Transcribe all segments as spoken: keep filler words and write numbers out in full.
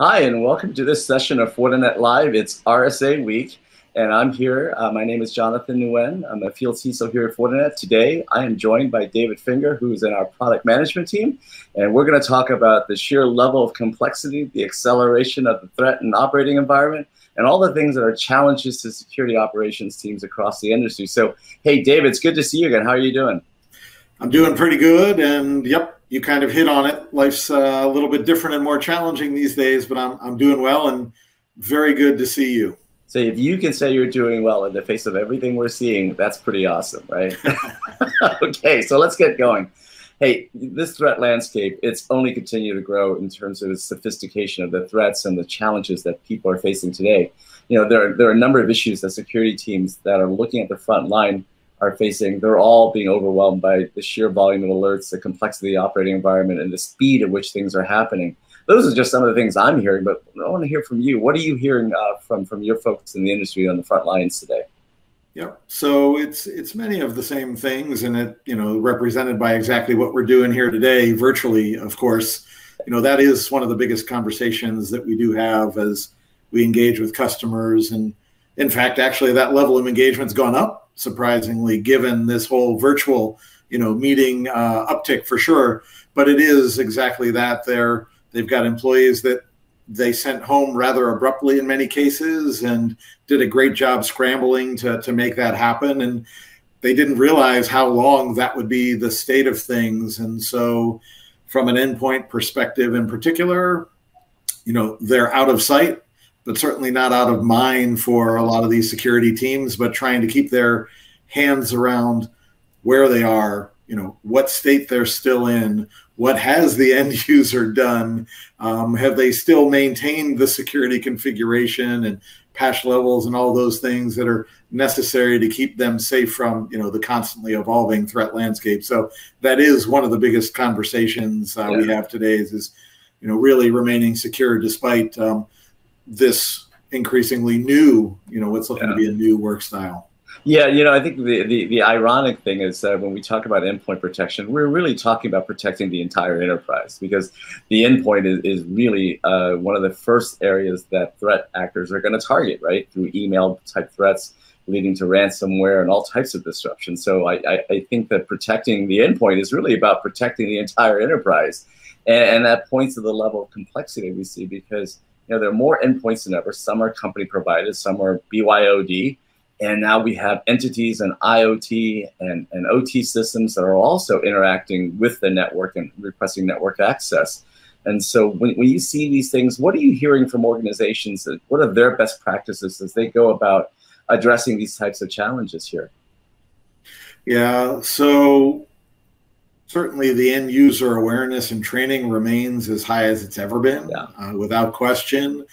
Hi, and welcome to this session of Fortinet Live. It's R S A week, and I'm here. Uh, my name is Jonathan Nguyen. I'm a field C I S O here at Fortinet. Today, I am joined by David Finger, who's in our product management team, and we're going to talk about the sheer level of complexity, the acceleration of the threat and operating environment, and all the things that are challenges to security operations teams across the industry. So, hey, David, it's good to see you again. How are you doing? I'm doing pretty good, and yep. You kind of hit on it. Life's uh, a little bit different and more challenging these days, but I'm I'm doing well and very good to see you. So if you can say you're doing well in the face of everything we're seeing, that's pretty awesome, right? Okay, so let's get going. Hey, this threat landscape, it's only continued to grow in terms of the sophistication of the threats and the challenges that people are facing today. You know, there are, there are a number of issues that security teams that are looking at the front line are facing. They're all being overwhelmed by the sheer volume of alerts, the complexity of the operating environment, and the speed at which things are happening. Those are just some of the things I'm hearing, but I want to hear from you. What are you hearing uh, from, from your folks in the industry on the front lines today? Yeah, so it's it's many of the same things, and it you know represented by exactly what we're doing here today, virtually, of course. You know, that is one of the biggest conversations that we do have as we engage with customers. And in fact, actually, that level of engagement's gone up, surprisingly, given this whole virtual, you know, meeting uh, uptick for sure. But it is exactly that. They're, they've got employees that they sent home rather abruptly in many cases and did a great job scrambling to, to make that happen. And they didn't realize how long that would be the state of things. And so from an endpoint perspective in particular, you know, they're out of sight, but certainly not out of mind for a lot of these security teams, but trying to keep their hands around where they are, you know, what state they're still in, what has the end user done, um, have they still maintained the security configuration and patch levels and all those things that are necessary to keep them safe from, you know, the constantly evolving threat landscape. So that is one of the biggest conversations uh, yeah. we have today is, is, you know, really remaining secure despite, um, this increasingly new, you know, what's looking yeah. to be a new work style. Yeah, you know, I think the, the, the ironic thing is that when we talk about endpoint protection, we're really talking about protecting the entire enterprise, because the endpoint is, is really uh, one of the first areas that threat actors are going to target, right, through email type threats leading to ransomware and all types of disruption. So I, I, I think that protecting the endpoint is really about protecting the entire enterprise. And, and that points to the level of complexity we see, because you know, there are more endpoints than ever. Some are company provided, some are B Y O D, and now we have entities and I O T and, and O T systems that are also interacting with the network and requesting network access. And so when, when you see these things, what are you hearing from organizations? That, what are their best practices as they go about addressing these types of challenges here? Yeah, so certainly the end user awareness and training remains as high as it's ever been, yeah. uh, without question.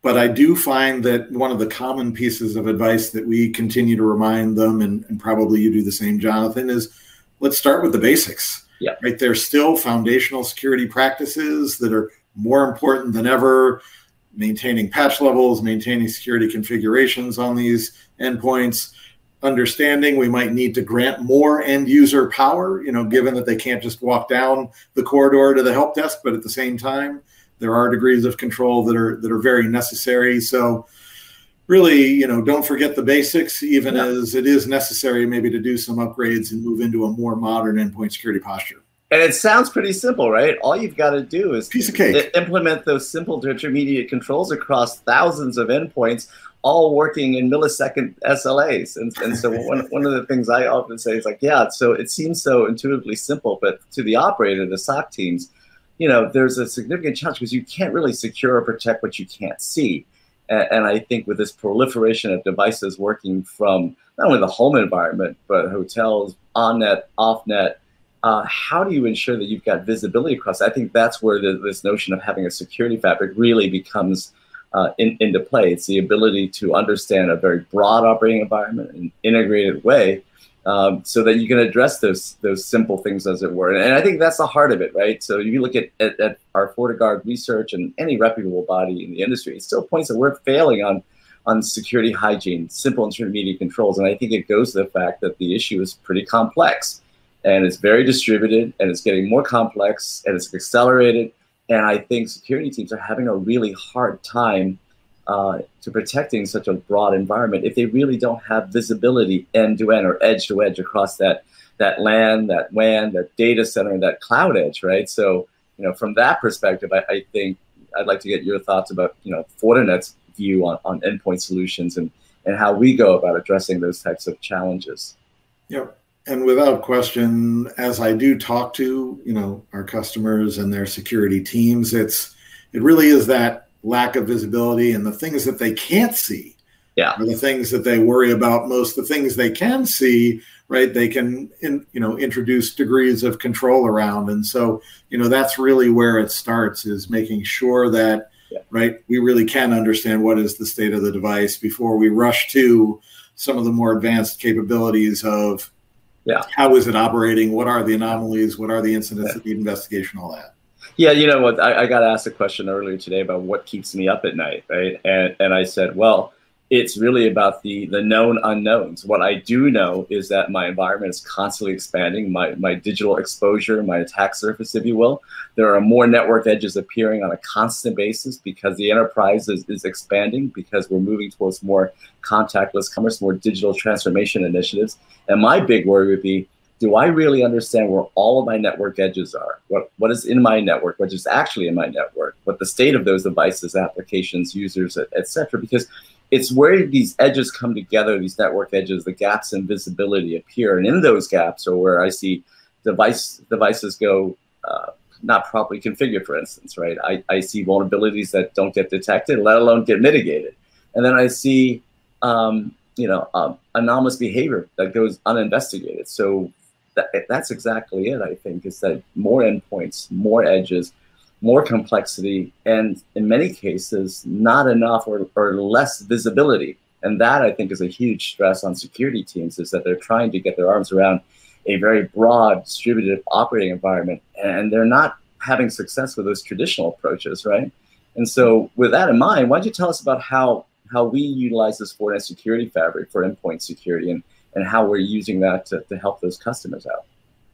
But I do find that one of the common pieces of advice that we continue to remind them, and, and probably you do the same, Jonathan, is let's start with the basics. Yeah. Right? There's still foundational security practices that are more important than ever, maintaining patch levels, maintaining security configurations on these endpoints, understanding we might need to grant more end user power, you know, given that they can't just walk down the corridor to the help desk, but at the same time, there are degrees of control that are that are very necessary. So really, you know, don't forget the basics, even yeah. as it is necessary maybe to do some upgrades and move into a more modern endpoint security posture. And it sounds pretty simple, right? All you've got to do is piece of cake. Implement those simple to intermediate controls across thousands of endpoints, all working in millisecond S L As. And, and so one, one of the things I often say is like, yeah, so it seems so intuitively simple, but to the operator, the S O C teams, you know, there's a significant challenge because you can't really secure or protect what you can't see. And, and I think with this proliferation of devices working from not only the home environment, but hotels, on-net, off-net, Uh, how do you ensure that you've got visibility across? I think that's where the, this notion of having a security fabric really becomes uh, in, into play. It's the ability to understand a very broad operating environment in an integrated way um, so that you can address those those simple things, as it were. And, and I think that's the heart of it, right? So if you look at, at, at our FortiGuard research and any reputable body in the industry, it still points that we're failing on, on security hygiene, simple intermediate controls. And I think it goes to the fact that the issue is pretty complex. And it's very distributed, and it's getting more complex, and it's accelerated, And I think security teams are having a really hard time uh, to protecting such a broad environment if they really don't have visibility end-to-end or edge-to-edge across that that LAN, that W A N, that data center, and that cloud edge, right? So, you know, from that perspective, I, I think I'd like to get your thoughts about, you know, Fortinet's view on, on endpoint solutions and, and how we go about addressing those types of challenges. Yep. And without question, as I do talk to, you know, our customers and their security teams, it's it really is that lack of visibility, and the things that they can't see yeah. are the things that they worry about most. The things they can see, right, they can, in, you know, introduce degrees of control around. And so, you know, that's really where it starts, is making sure that, yeah. right, we really can understand what is the state of the device before we rush to some of the more advanced capabilities of, yeah. how is it operating? What are the anomalies? What are the incidents yeah. of the investigation? All that. Yeah, you know what? I, I got asked a question earlier today about what keeps me up at night, right? And and I said, well, it's really about the the known unknowns. What I do know is that my environment is constantly expanding, my my digital exposure, my attack surface, if you will. There are more network edges appearing on a constant basis because the enterprise is, is expanding, because we're moving towards more contactless commerce, more digital transformation initiatives. And my big worry would be, do I really understand where all of my network edges are? What what is in my network? What is actually in my network? What the state of those devices, applications, users, et cetera? Because it's where these edges come together, these network edges, the gaps in visibility appear. And in those gaps are where I see device devices go uh, not properly configured, for instance, right? I, I see vulnerabilities that don't get detected, let alone get mitigated. And then I see, um, you know, um, anomalous behavior that goes uninvestigated. So that, that's exactly it, I think, is that more endpoints, more edges, more complexity, and in many cases, not enough or, or less visibility. And that, I think, is a huge stress on security teams, is that they're trying to get their arms around a very broad, distributed operating environment, and they're not having success with those traditional approaches, right? And so with that in mind, why don't you tell us about how, how we utilize this Fortinet security fabric for endpoint security and, and how we're using that to, to help those customers out?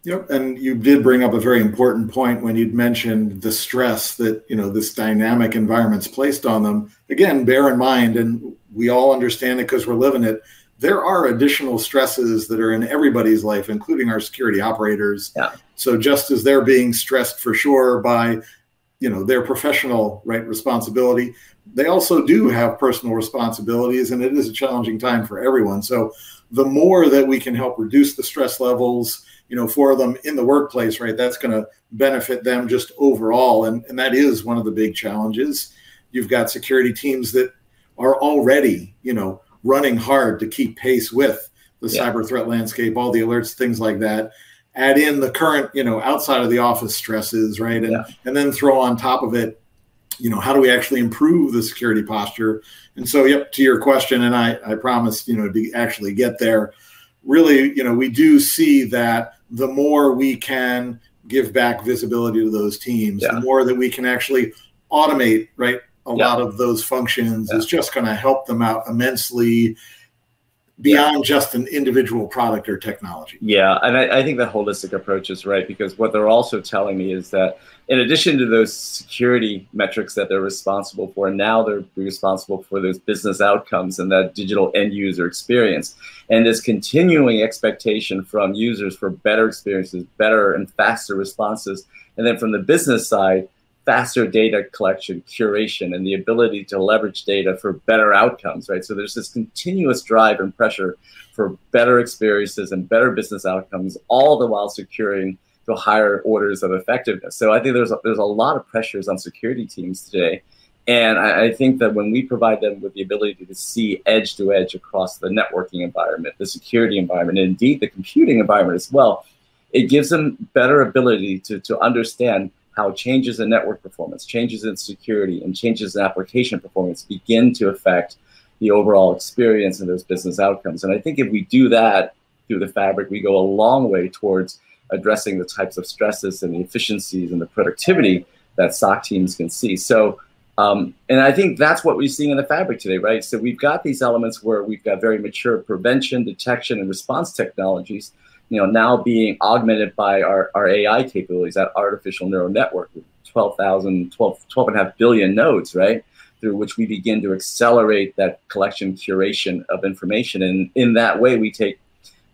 Yep, and you did bring up a very important point when you'd mentioned the stress that, you know, this dynamic environment's placed on them. Again, bear in mind, and we all understand it because we're living it, there are additional stresses that are in everybody's life, including our security operators. Yeah. So just as they're being stressed for sure by, you know, their professional right responsibility, they also do have personal responsibilities, and it is a challenging time for everyone. So the more that we can help reduce the stress levels, you know, for them in the workplace, right, that's going to benefit them just overall. And, and that is one of the big challenges. You've got security teams that are already, you know, running hard to keep pace with the yeah. cyber threat landscape, all the alerts, things like that. Add in the current, you know, outside of the office stresses, right? And, yeah. and then throw on top of it, you know, how do we actually improve the security posture? And so, yep, to your question, and I, I promised, you know, to actually get there, really, you know, we do see that the more we can give back visibility to those teams, yeah. the more that we can actually automate, right, a yeah. lot of those functions yeah. is just going to help them out immensely beyond yeah. just an individual product or technology. Yeah, and I, I think the holistic approach is right, because what they're also telling me is that in addition to those security metrics that they're responsible for, now they're responsible for those business outcomes and that digital end user experience. And this continuing expectation from users for better experiences, better and faster responses. And then from the business side, faster data collection, curation, and the ability to leverage data for better outcomes, right? So there's this continuous drive and pressure for better experiences and better business outcomes, all the while securing to higher orders of effectiveness. So I think there's a, there's a lot of pressures on security teams today. And I, I think that when we provide them with the ability to see edge to edge across the networking environment, the security environment, and indeed the computing environment as well, it gives them better ability to, to understand how changes in network performance, changes in security, and changes in application performance begin to affect the overall experience and those business outcomes. And I think if we do that through the fabric, we go a long way towards addressing the types of stresses and the efficiencies and the productivity that S O C teams can see. So, um, and I think that's what we're seeing in the fabric today, right? So we've got these elements where we've got very mature prevention, detection, and response technologies, you know, now being augmented by our, our A I capabilities, that artificial neural network, twelve thousand, twelve, twelve and a half billion nodes, right? Through which we begin to accelerate that collection curation of information. And in that way, we take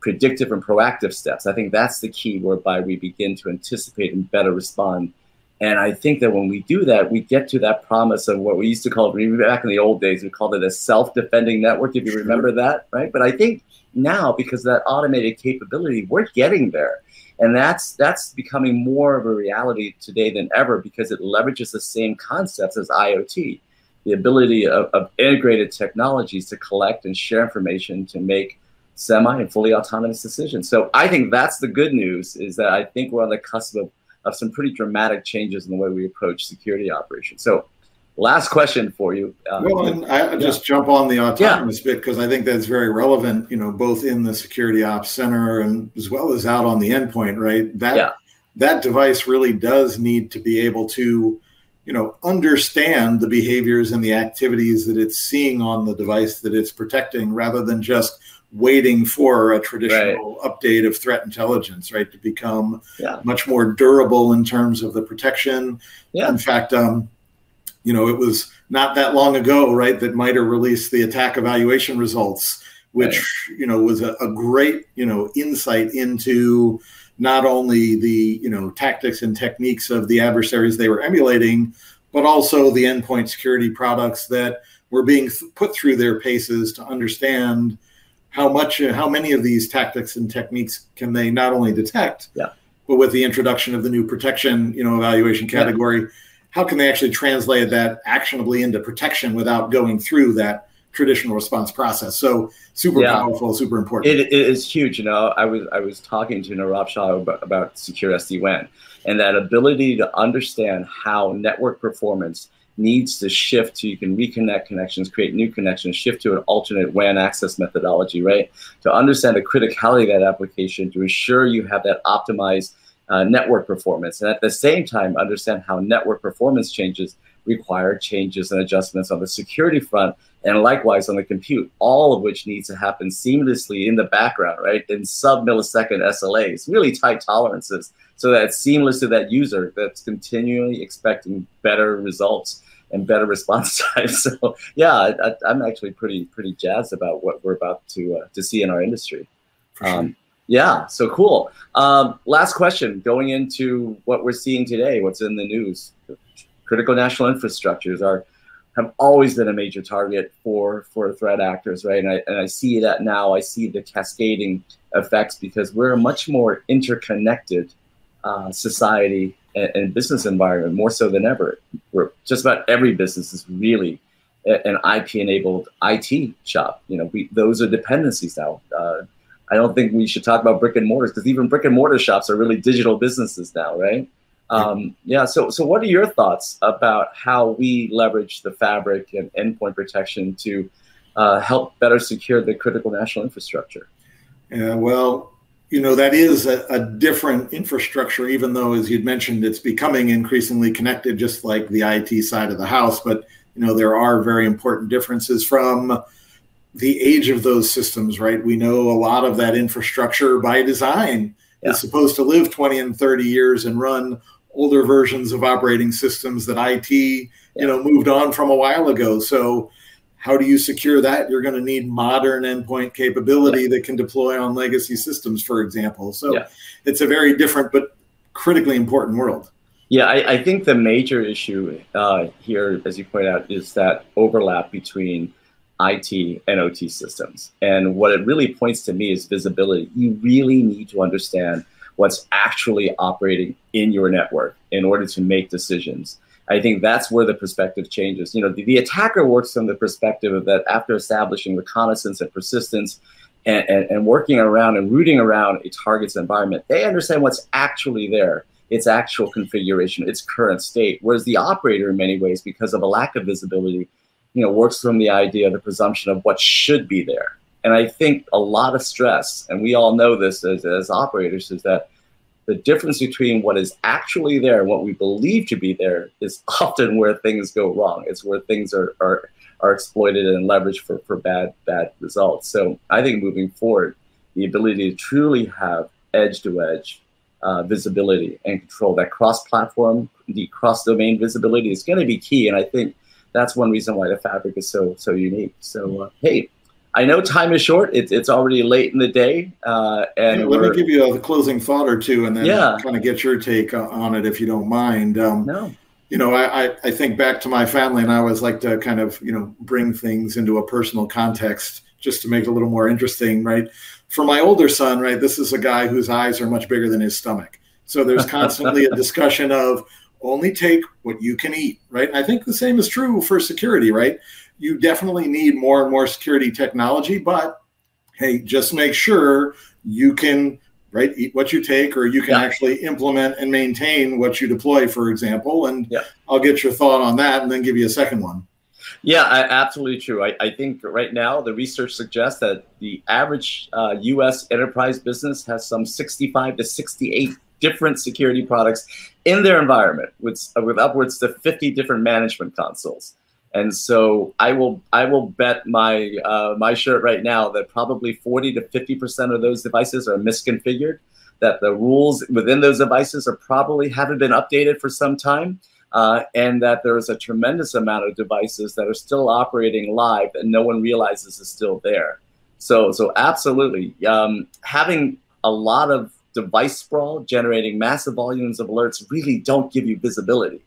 predictive and proactive steps. I think that's the key, whereby we begin to anticipate and better respond. And I think that when we do that, we get to that promise of what we used to call, back in the old days, we called it a self-defending network, if you remember that, right? But I think now, because of that automated capability, we're getting there. And that's that's becoming more of a reality today than ever, because it leverages the same concepts as I O T, the ability of, of integrated technologies to collect and share information to make semi and fully autonomous decisions. So I think that's the good news, is that I think we're on the cusp of of some pretty dramatic changes in the way we approach security operations. So last question for you. Um, well, and I just yeah. jump on the autonomous yeah. bit, because I think that's very relevant, you know, both in the security ops center and as well as out on the endpoint, right? That yeah. that device really does need to be able to, you know, understand the behaviors and the activities that it's seeing on the device that it's protecting, rather than just waiting for a traditional right. update of threat intelligence, right, to become yeah. much more durable in terms of the protection. Yeah. In fact, um, you know, it was not that long ago, right, that MITRE released the attack evaluation results, which, right. you know, was a, a great, you know, insight into not only the, you know, tactics and techniques of the adversaries they were emulating, but also the endpoint security products that were being th- put through their paces to understand how much, how many of these tactics and techniques can they not only detect, yeah. but with the introduction of the new protection, you know, evaluation category, yeah. how can they actually translate that actionably into protection without going through that traditional response process? So super yeah. powerful, super important. It, it is huge. You know, I was I was talking to Nirav Shah about, about secure S D WAN, and that ability to understand how network performance needs to shift to, you can reconnect connections, create new connections, shift to an alternate W A N access methodology, right? To understand the criticality of that application, to ensure you have that optimized uh, network performance. And at the same time, understand how network performance changes require changes and adjustments on the security front, and likewise on the compute, all of which needs to happen seamlessly in the background, right? In sub-millisecond S L As, really tight tolerances, so that it's seamless to that user that's continually expecting better results and better response time. So yeah, I, I'm actually pretty pretty jazzed about what we're about to uh, to see in our industry. For sure. Um, yeah, so cool. Um, last question, going into what we're seeing today, what's in the news. Critical national infrastructures are have always been a major target for for threat actors, right? And I and I see that now. I see the cascading effects, because we're a much more interconnected uh, society and, and business environment, more so than ever. We're just about every business is really an I P-enabled I T shop. You know, we, those are dependencies now. Uh, I don't think we should talk about brick and mortars, because even brick and mortar shops are really digital businesses now, right? Um, yeah, so so what are your thoughts about how we leverage the fabric and endpoint protection to uh, help better secure the critical national infrastructure? Yeah, well, you know, that is a, a different infrastructure, even though, as you'd mentioned, it's becoming increasingly connected, just like the I T side of the house. But, you know, there are very important differences from the age of those systems, right? We know a lot of that infrastructure by design yeah. is supposed to live twenty and thirty years and run older versions of operating systems that I T, you know, moved on from a while ago. So how do you secure that? You're going to need modern endpoint capability yeah. that can deploy on legacy systems, for example. So yeah. it's a very different but critically important world. Yeah, I, I think the major issue uh, here, as you point out, is that overlap between I T and O T systems. And what it really points to me is visibility. You really need to understand what's actually operating in your network in order to make decisions. I think that's where the perspective changes. You know, the, the attacker works from the perspective of that after establishing reconnaissance and persistence and, and, and working around and rooting around a target's environment, they understand what's actually there, its actual configuration, its current state. Whereas the operator, in many ways, because of a lack of visibility, you know, works from the idea, the presumption of what should be there. And I think a lot of stress, and we all know this as, as operators, is that the difference between what is actually there and what we believe to be there is often where things go wrong. It's where things are are, are exploited and leveraged for, for bad, bad results. So I think moving forward, the ability to truly have edge to edge uh, visibility and control. That cross-platform, the cross-domain visibility is going to be key, and I think that's one reason why the fabric is so so unique. So uh, hey, I know time is short. It's it's already late in the day, uh, and yeah, let me give you a closing thought or two, and then yeah. kind of get your take on it if you don't mind. Um, no. You know, I, I think back to my family, and I always like to kind of, you know, bring things into a personal context just to make it a little more interesting, right? For my older son, right, this is a guy whose eyes are much bigger than his stomach. So there's constantly a discussion of only take what you can eat, right? And I think the same is true for security, right? You definitely need more and more security technology, but hey, just make sure you can, right, eat what you take, or you can yeah. actually implement and maintain what you deploy, for example. And yeah. I'll get your thought on that and then give you a second one. Yeah, I, absolutely true. I, I think right now the research suggests that the average uh, U S enterprise business has some sixty-five to sixty-eight different security products in their environment, with, with upwards to fifty different management consoles. And so I will I will bet my uh, my shirt right now that probably forty to fifty percent of those devices are misconfigured, that the rules within those devices are probably haven't been updated for some time, uh, and that there is a tremendous amount of devices that are still operating live and no one realizes is still there. So so absolutely, um, having a lot of device sprawl generating massive volumes of alerts really don't give you visibility.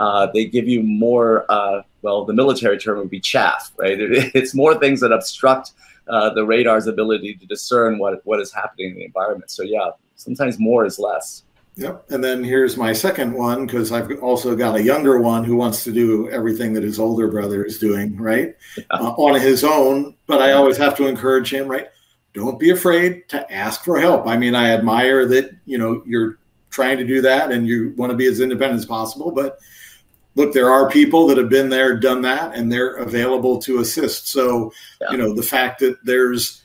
Uh, they give you more, uh, well, the military term would be chaff, right? It, it's more things that obstruct uh, the radar's ability to discern what, what is happening in the environment. So yeah, sometimes more is less. Yep. And then here's my second one, because I've also got a younger one who wants to do everything that his older brother is doing, right? Yeah. Uh, on his own, but I always have to encourage him, right? Don't be afraid to ask for help. I mean, I admire that, you know, you're trying to do that and you want to be as independent as possible, but look, there are people that have been there, done that, and they're available to assist. So, yeah. you know, the fact that there's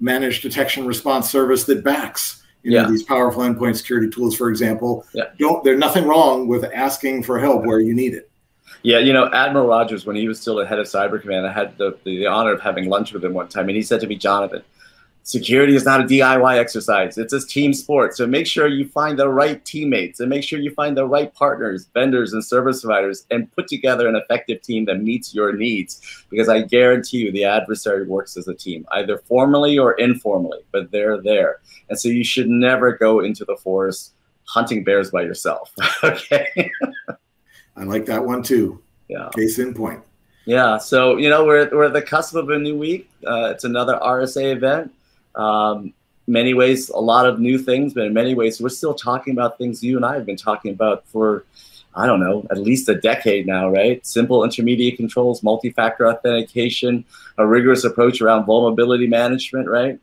managed detection response service that backs you yeah. know, these powerful endpoint security tools, for example, yeah. don't, there's nothing wrong with asking for help where you need it. Yeah, you know, Admiral Rogers, when he was still the head of Cyber Command, I had the, the honor of having lunch with him one time, and he said to me, Jonathan, security is not a D I Y exercise. It's a team sport. So make sure you find the right teammates and make sure you find the right partners, vendors, and service providers, and put together an effective team that meets your needs. Because I guarantee you the adversary works as a team, either formally or informally, but they're there. And so you should never go into the forest hunting bears by yourself. Okay. I like that one too. Yeah. Case in point. Yeah. So, you know, we're, we're at the cusp of a new week. Uh, it's another R S A event. Um, many ways, a lot of new things, but in many ways, we're still talking about things you and I have been talking about for, I don't know, at least a decade now, right? Simple intermediate controls, multi-factor authentication, a rigorous approach around vulnerability management, right?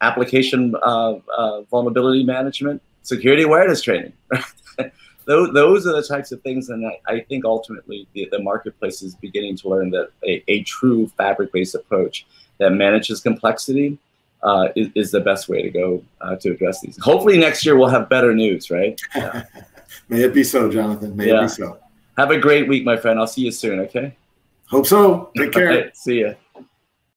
Application uh, uh, vulnerability management, security awareness training. Right? those, those are the types of things, and I, I think ultimately the, the marketplace is beginning to learn that a, a true fabric-based approach that manages complexity Uh, is, is the best way to go uh, to address these. Hopefully next year we'll have better news, right? Yeah. May it be so, Jonathan. May yeah. it be so. Have a great week, my friend. I'll see you soon, okay? Hope so. Take care. Right. See ya.